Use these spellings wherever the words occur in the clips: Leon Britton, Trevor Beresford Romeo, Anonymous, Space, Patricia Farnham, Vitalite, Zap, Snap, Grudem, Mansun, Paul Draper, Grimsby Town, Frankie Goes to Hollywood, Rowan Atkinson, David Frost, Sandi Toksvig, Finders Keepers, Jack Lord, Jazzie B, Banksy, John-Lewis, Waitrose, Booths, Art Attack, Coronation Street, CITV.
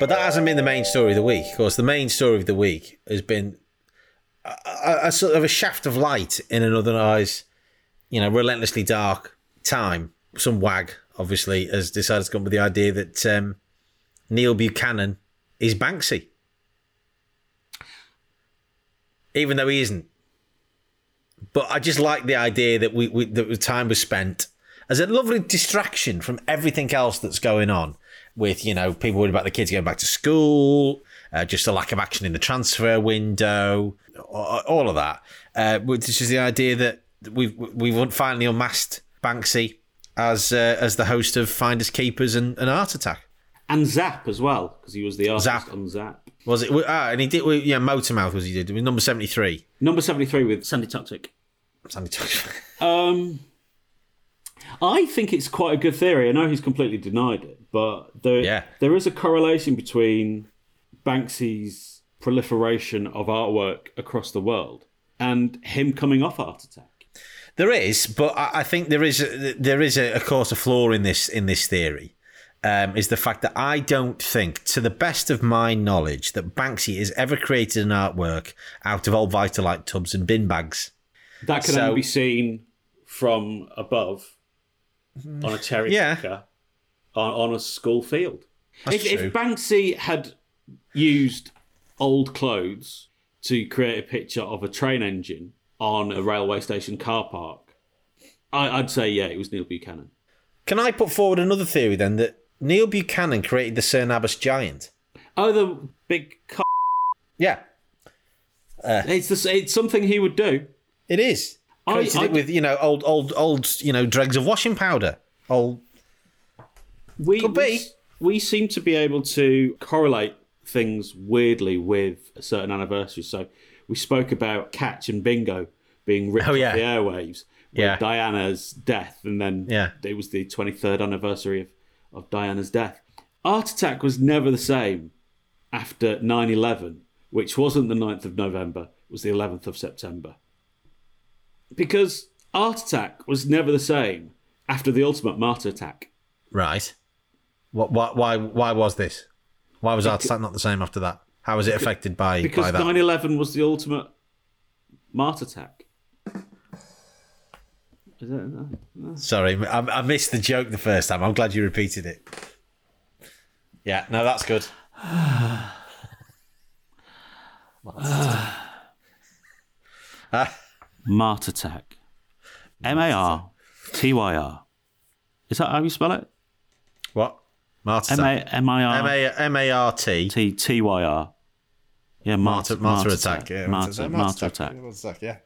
But that hasn't been the main story of the week. Of course, the main story of the week has been a sort of a shaft of light in an otherwise, you know, relentlessly dark time. Some wag, obviously, has decided to come up with the idea that Neil Buchanan is Banksy. Even though he isn't. But I just like the idea that that the time was spent as a lovely distraction from everything else that's going on with, you know, people worried about the kids going back to school, just a lack of action in the transfer window, all of that. Which is the idea that we've finally unmasked Banksy as the host of Finders Keepers and Art Attack. And Zap as well, because he was the artist on Zap. Was it? And he did, yeah, Motormouth was he did. It was number 73. Number 73 with Sandi Toksvig. Sandi Toksvig. I think it's quite a good theory. I know he's completely denied it, but there is a correlation between Banksy's proliferation of artwork across the world and him coming off Art Attack. There is, but I think there is of course, a flaw in this theory. Is the fact that I don't think, to the best of my knowledge, that Banksy has ever created an artwork out of old Vitalite tubs and bin bags. That can only be seen from above on a cherry picker on a school field. If Banksy had used old clothes to create a picture of a train engine on a railway station car park, I'd say, yeah, it was Neil Buchanan. Can I put forward another theory then that Neil Buchanan created the Cerne Abbas giant? Oh, the big c***. Yeah. It's something he would do. It is. Created it with, you know, old, you know, dregs of washing powder. We seem to be able to correlate things weirdly with a certain anniversary. So we spoke about Catch and Bingo being ripped off the airwaves. Yeah. Diana's death, and then it was the 23rd anniversary of Diana's death. Art Attack was never the same after 9/11, which wasn't the 9th of November, it was the 11th of September. Because Art Attack was never the same after the Ultimate Martyr Attack. Right. Why was this? Why was Art Attack not the same after that? How was it affected by that? Because 9/11 was the Ultimate Martyr Attack. I don't know. No. Sorry, I missed the joke the first time. I'm glad you repeated it. Yeah, no, that's good. Mart Attack. MARTYR. Is that how you spell it? What? Mart Attack. MARTTYR. Yeah, Mart Attack. Yeah.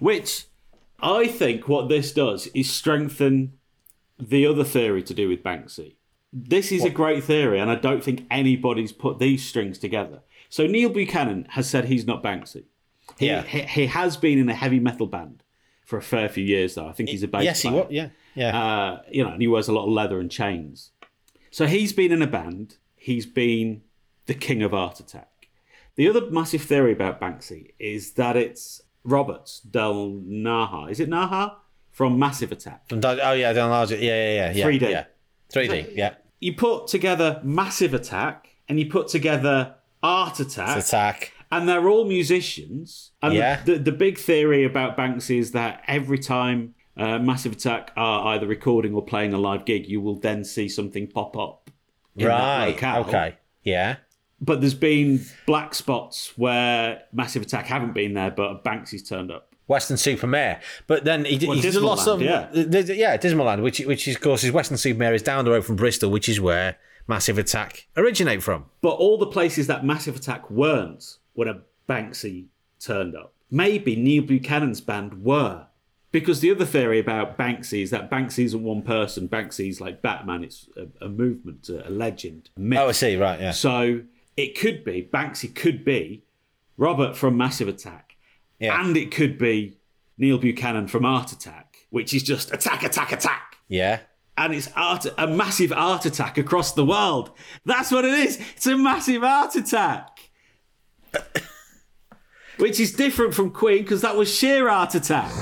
Which... I think what this does is strengthen the other theory to do with Banksy. This is a great theory, and I don't think anybody's put these strings together. So Neil Buchanan has said he's not Banksy. He has been in a heavy metal band for a fair few years, though. I think he's a bass player. Yes, he was, yeah. You know, and he wears a lot of leather and chains. So he's been in a band. He's been the king of Art Attack. The other massive theory about Banksy is that it's Robert Del Naja. Is it Naja? From Massive Attack. Del Naja. Yeah. 3D. Yeah. 3D, yeah. You put together Massive Attack and you put together Art Attack. It's Attack. And they're all musicians. And the big theory about Banksy is that every time Massive Attack are either recording or playing a live gig, you will then see something pop up. Right. Okay. Yeah. But there's been black spots where Massive Attack haven't been there, but Banksy's turned up. Western-super-Mare. But then he did a lot of... Yeah, Dismaland, which is, of course, is Western-super-Mare is down the road from Bristol, which is where Massive Attack originate from. But all the places that Massive Attack weren't when a Banksy turned up. Maybe Neil Buchanan's band were. Because the other theory about Banksy is that Banksy isn't one person. Banksy's like Batman. It's a movement, a legend, a myth. Oh, I see, right, yeah. So... it could be, Banksy could be Robert from Massive Attack. Yeah. And it could be Neil Buchanan from Art Attack, which is just attack, attack, attack. Yeah. And it's a massive art attack across the world. That's what it is. It's a massive art attack. Which is different from Queen, because that was sheer art attack.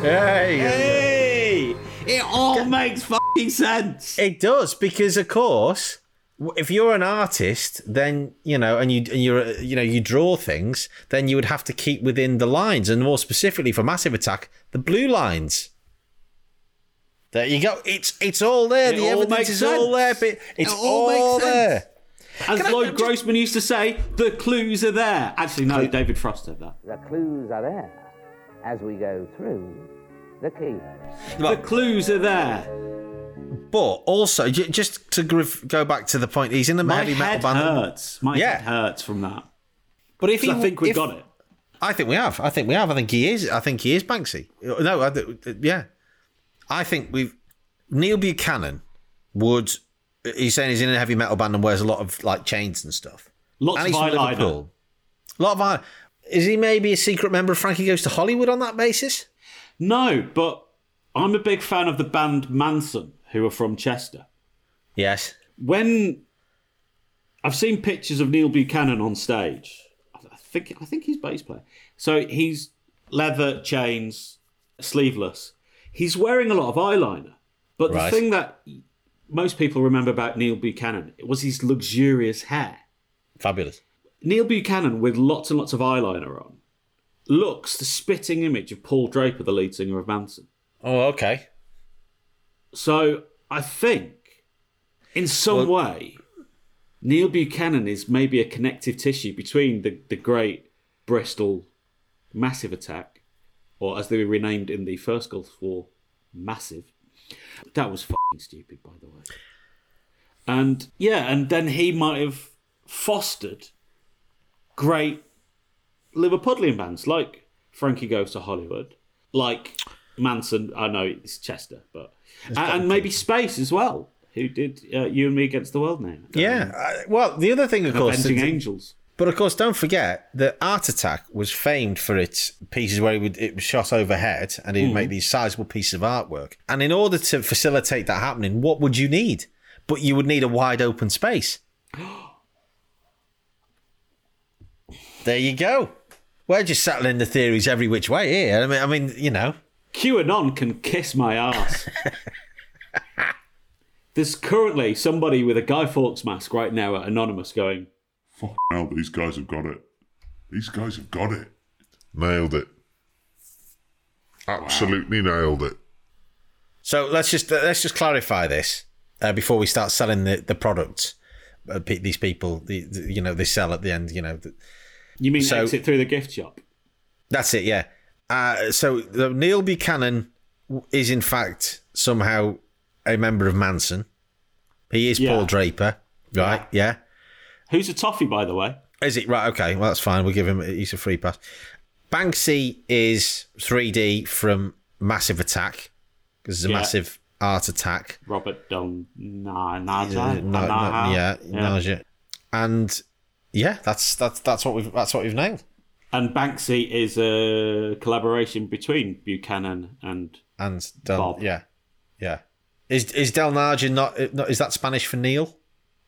Hey! It all makes fucking sense. It does, because, of course... if you're an artist, then, you know, and you draw things, then you would have to keep within the lines, and more specifically for Massive Attack, the blue lines. There you go. It's all there. The evidence is all there. It's all there. As Lloyd Grossman used to say, the clues are there. Actually, no, David Frost said that. The clues are there as we go through the key. The clues are there. But also, just to go back to the point, he's in a heavy metal band. My head hurts from that. But if I think we've got it. I think we have. I think he is Banksy. No, yeah. I think we've... Neil Buchanan would... He's saying he's in a heavy metal band and wears a lot of, like, chains and stuff. Lots of eyeliner. Is he maybe a secret member of Frankie Goes to Hollywood on that basis? No, but I'm a big fan of the band Mansun, who are from Chester. Yes. When I've seen pictures of Neil Buchanan on stage, I think he's bass player. So he's leather, chains, sleeveless. He's wearing a lot of eyeliner. But the thing that most people remember about Neil Buchanan, it was his luxurious hair. Fabulous. Neil Buchanan with lots and lots of eyeliner on looks the spitting image of Paul Draper, the lead singer of Mansun. Oh, okay. So I think, in some way, Neil Buchanan is maybe a connective tissue between the great Bristol Massive Attack, or as they were renamed in the first Gulf War, Massive. That was fucking stupid, by the way. And, yeah, and then he might have fostered great Liverpudlian bands, like Frankie Goes to Hollywood, like Mansun, I know it's Chester, but... And maybe Space as well, who did You and Me Against the World now. Yeah. Well, the other thing, of course... Avenging Angels. But, of course, don't forget that Art Attack was famed for its pieces where it was shot overhead and he would make these sizable pieces of artwork. And in order to facilitate that happening, what would you need? But you would need a wide open space. There you go. We're just settling the theories every which way here. I mean, you know... QAnon can kiss my ass. There's currently somebody with a Guy Fawkes mask right now at Anonymous going, fucking hell, these guys have got it. These guys have got it. Nailed it. Absolutely nailed it. So let's just clarify this before we start selling the products. These people, they sell at the end. You mean exit through the gift shop? That's it, yeah. So Neil Buchanan is in fact somehow a member of Mansun. He is Paul Draper, right? Yeah. Who's a toffee, by the way? Is it right? Okay, well that's fine. We'll give him. He's a free pass. Banksy is 3D from Massive Attack because it's a massive art attack. Robert Del Naja. And that's what we've named. And Banksy is a collaboration between Buchanan and Del, Bob. Yeah. Is Del Naja not? Is that Spanish for Neil?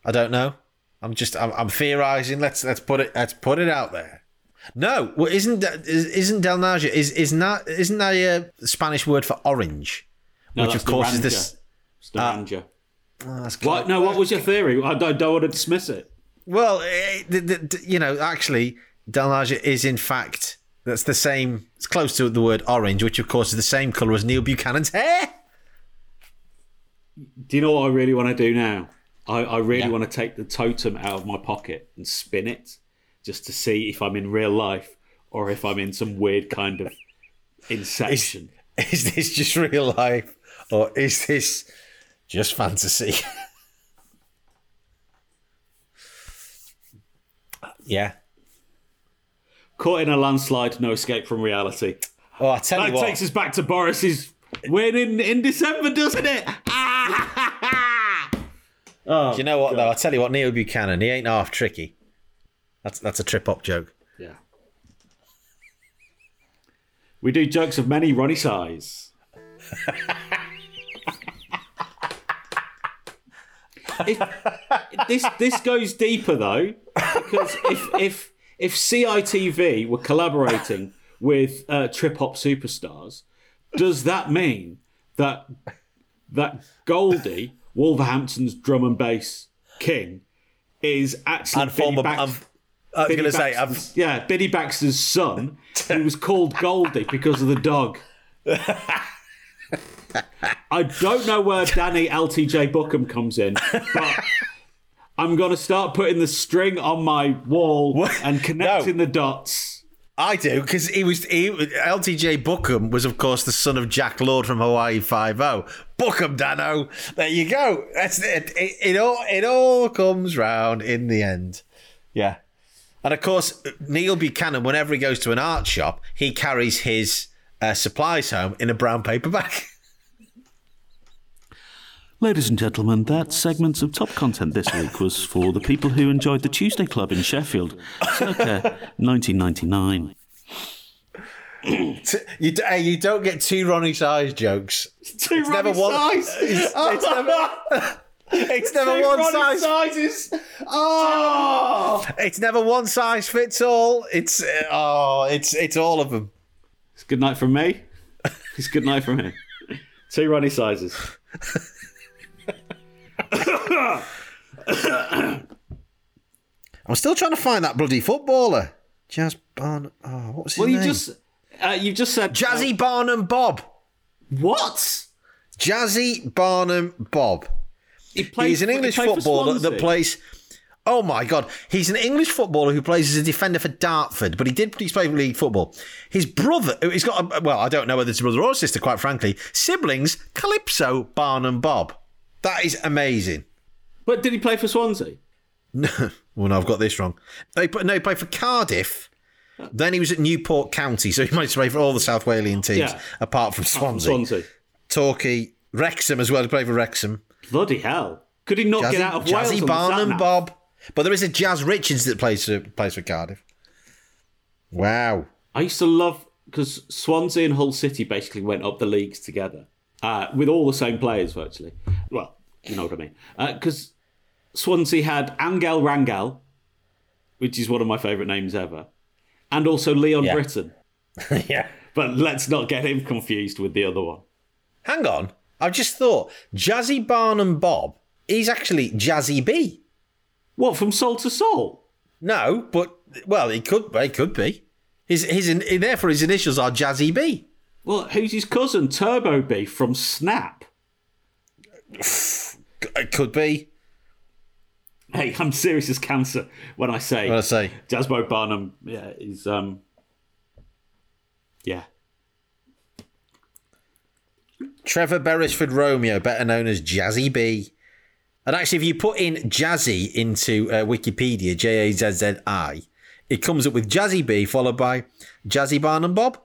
I don't know. I'm theorising. Let's put it out there. No, well, isn't Del Naja isn't that a Spanish word for orange? No, which of course is this. Naranja. No, what was your theory? I don't want to dismiss it. Well, actually. Del Naja is, in fact, that's the same, it's close to the word orange, which, of course, is the same colour as Neil Buchanan's hair. Do you know what I really want to do now? I really want to take the totem out of my pocket and spin it just to see if I'm in real life or if I'm in some weird kind of inception. Is this just real life or is this just fantasy? Yeah. Caught in a landslide, no escape from reality. Oh, I tell you what. That takes us back to Boris's win in December, doesn't it? Do you know what, though? I tell you what, Neil Buchanan, he ain't half tricky. That's a trip-hop joke. Yeah. We do jokes of many Ronnie Size. This goes deeper, though, because If CITV were collaborating with trip-hop superstars, does that mean that Goldie, Wolverhampton's drum and bass King is actually Benny Baxter's son, who was called Goldie because of the dog. I don't know where Danny LTJ Bukem comes in, but I'm going to start putting the string on my wall and connecting the dots. I do, because LTJ Bukem was, of course, the son of Jack Lord from Hawaii Five-0. Bukem, Dano. There you go. That's it. It all comes round in the end. Yeah. And, of course, Neil Buchanan, whenever he goes to an art shop, he carries his supplies home in a brown paper bag. Ladies and gentlemen, that segment of top content this week was for the people who enjoyed the Tuesday Club in Sheffield, circa 1999. You don't get two Ronnie Size jokes. Two Ronnie Size? It's never one size. Sizes. Oh, it's never one size fits all. It's all of them. It's good night from me. It's good night from him. Two Ronnie Sizes. I'm still trying to find that bloody footballer. Jazz Barnum. Oh, what was his name? You've just said Jazzie Barnum Bob. What? Jazzie Barnum Bob. He's an English footballer that plays. Oh my God! He's an English footballer who plays as a defender for Dartford, but he did play league football. His brother, he's got. I don't know whether it's brother or sister, quite frankly. Siblings: Calypso, Barnum, Bob. That is amazing. But did he play for Swansea? No. Well, no, I've got this wrong. He played for Cardiff. Then he was at Newport County, so he managed to play for all the South Walian teams apart from Swansea. Torquay, Wrexham as well. He played for Wrexham. Bloody hell. Could he not get out of Wales? Jazzy Barnum Bob. But there is a Jazz Richards that plays for Cardiff. Wow. I used to love, because Swansea and Hull City basically went up the leagues together with all the same players, virtually. Well, you know what I mean. Because Swansea had Angel Rangel, which is one of my favourite names ever, and also Leon Britton. Yeah. But let's not get him confused with the other one. Hang on. I've just thought, Jazzy Barnum Bob, he's actually Jazzie B. What, from Soul to Soul? No, but, well, he could be. Therefore, his initials are Jazzie B. Well, who's his cousin, Turbo B, from Snap? It could be. Hey, I'm serious as cancer when I say... What I say? Jazbo Barnum, is... Yeah. Trevor Beresford Romeo, better known as Jazzie B. And actually, if you put in Jazzy into Wikipedia, Jazzi, it comes up with Jazzie B, followed by Jazzy Barnum Bob.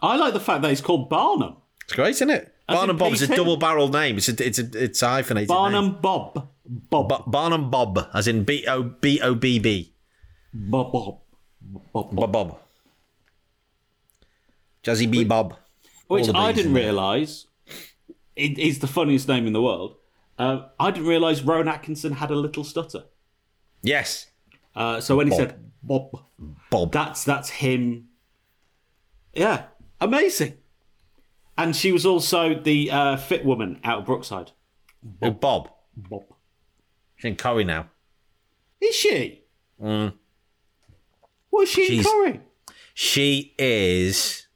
I like the fact that he's called Barnum. It's great, isn't it? As Barnum Bob is a double-barreled name. It's hyphenated. Barnum name. Bob. Barnum Bob, as in B-O-B-O-B-B. Bob. Jazzie B Bob. Which I didn't realise is the funniest name in the world. I didn't realise Rowan Atkinson had a little stutter. Yes. So when he said Bob, that's him. Yeah, amazing. And she was also the fit woman out of Brookside. Bob. She's in Corrie now. Is she? Mm. What is she in Corrie? She is.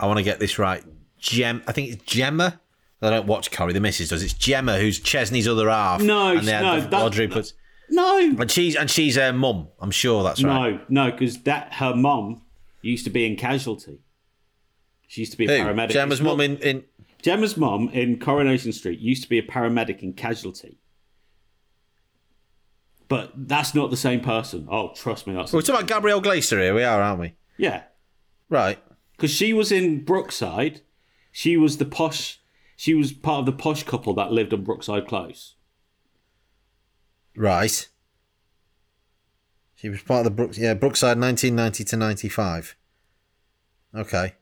I want to get this right. I think it's Gemma. I don't watch Corrie. The missus does. It's Gemma, who's Chesney's other half. And she's her mum. I'm sure that's right. No, because her mum used to be in Casualty. She used to be a paramedic. Gemma's mum in Coronation Street used to be a paramedic in Casualty. But that's not the same person. Oh, trust me. We're talking about Gabrielle Glaser here. We are, aren't we? Yeah. Right. Because she was in Brookside. She was part of the posh couple that lived on Brookside Close. Right. She was part of the Brookside 1990 to 95. Okay.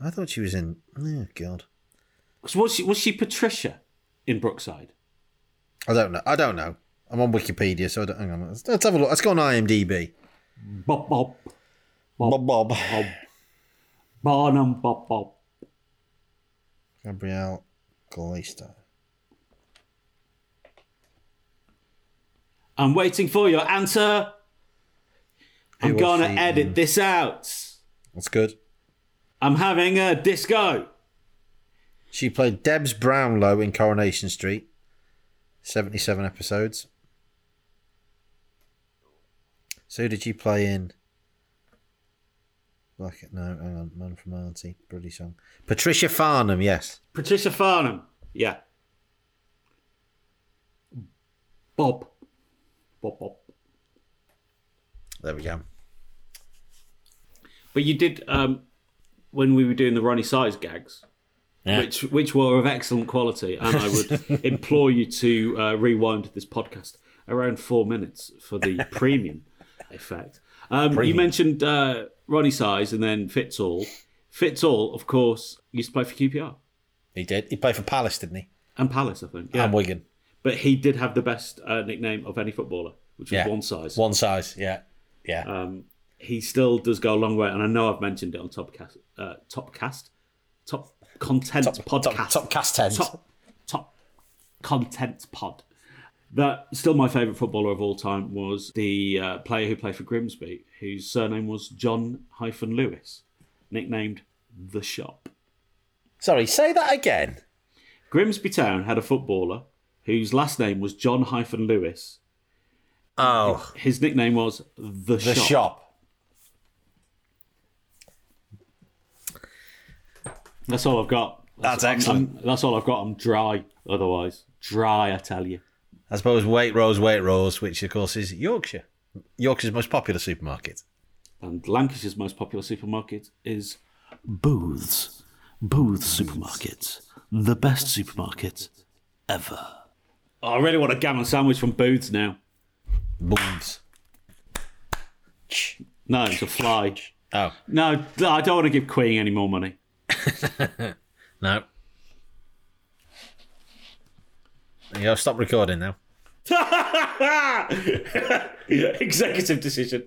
I thought she was in... Oh, God. So was she Patricia in Brookside? I don't know. I'm on Wikipedia, so hang on. Let's have a look. Let's go on IMDb. Bob. Barnum Bob. Gabrielle Glaister. I'm waiting for your answer. I'm going to edit this out. That's good. I'm having a disco. She played Debs Brownlow in Coronation Street. 77 episodes. So who did she play in? Black, no, hang on. Man from Auntie. Bloody song. Patricia Farnham, yes. Patricia Farnham, yeah. Bob. There we go. But you did, when we were doing the Ronnie Size gags, yeah, which were of excellent quality, and I would implore you to rewind this podcast around 4 minutes for the premium effect. You mentioned Ronnie Size and then Fitzall. Fitzall, of course, used to play for QPR. He did. He played for Palace, didn't he? And Palace, I think. Yeah. And Wigan. But he did have the best nickname of any footballer, which was One Size. One Size, yeah. Yeah. He still does go a long way, and I know I've mentioned it on Top Content Pod. That still my favourite footballer of all time was the player who played for Grimsby, whose surname was John-Lewis, nicknamed The Shop. Sorry, say that again. Grimsby Town had a footballer whose last name was John-Lewis. Oh. His nickname was The Shop. The Shop. That's all I've got. That's excellent. That's all I've got. I'm dry otherwise. Dry, I tell you. I suppose Waitrose, which of course is Yorkshire. Yorkshire's most popular supermarket. And Lancashire's most popular supermarket is Booths. Booths Supermarket. The best supermarket ever. Oh, I really want a gammon sandwich from Booths now. Booths. No, it's a fly. Oh. No, I don't want to give Queen any more money. No. Yeah, I've stopped recording now. Executive decision.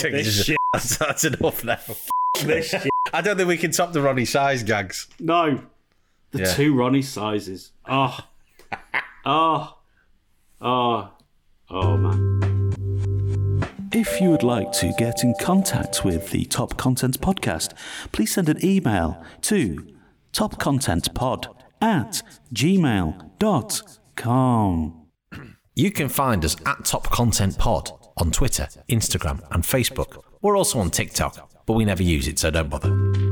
This shit. That's enough now. This shit. I don't think we can top the Ronnie Size gags. No. Two Ronnie Sizes. Oh, man. If you would like to get in contact with the Top Content Podcast, please send an email to topcontentpod@gmail.com. You can find us at Top Content Pod on Twitter, Instagram, and Facebook. We're also on TikTok, but we never use it, so don't bother.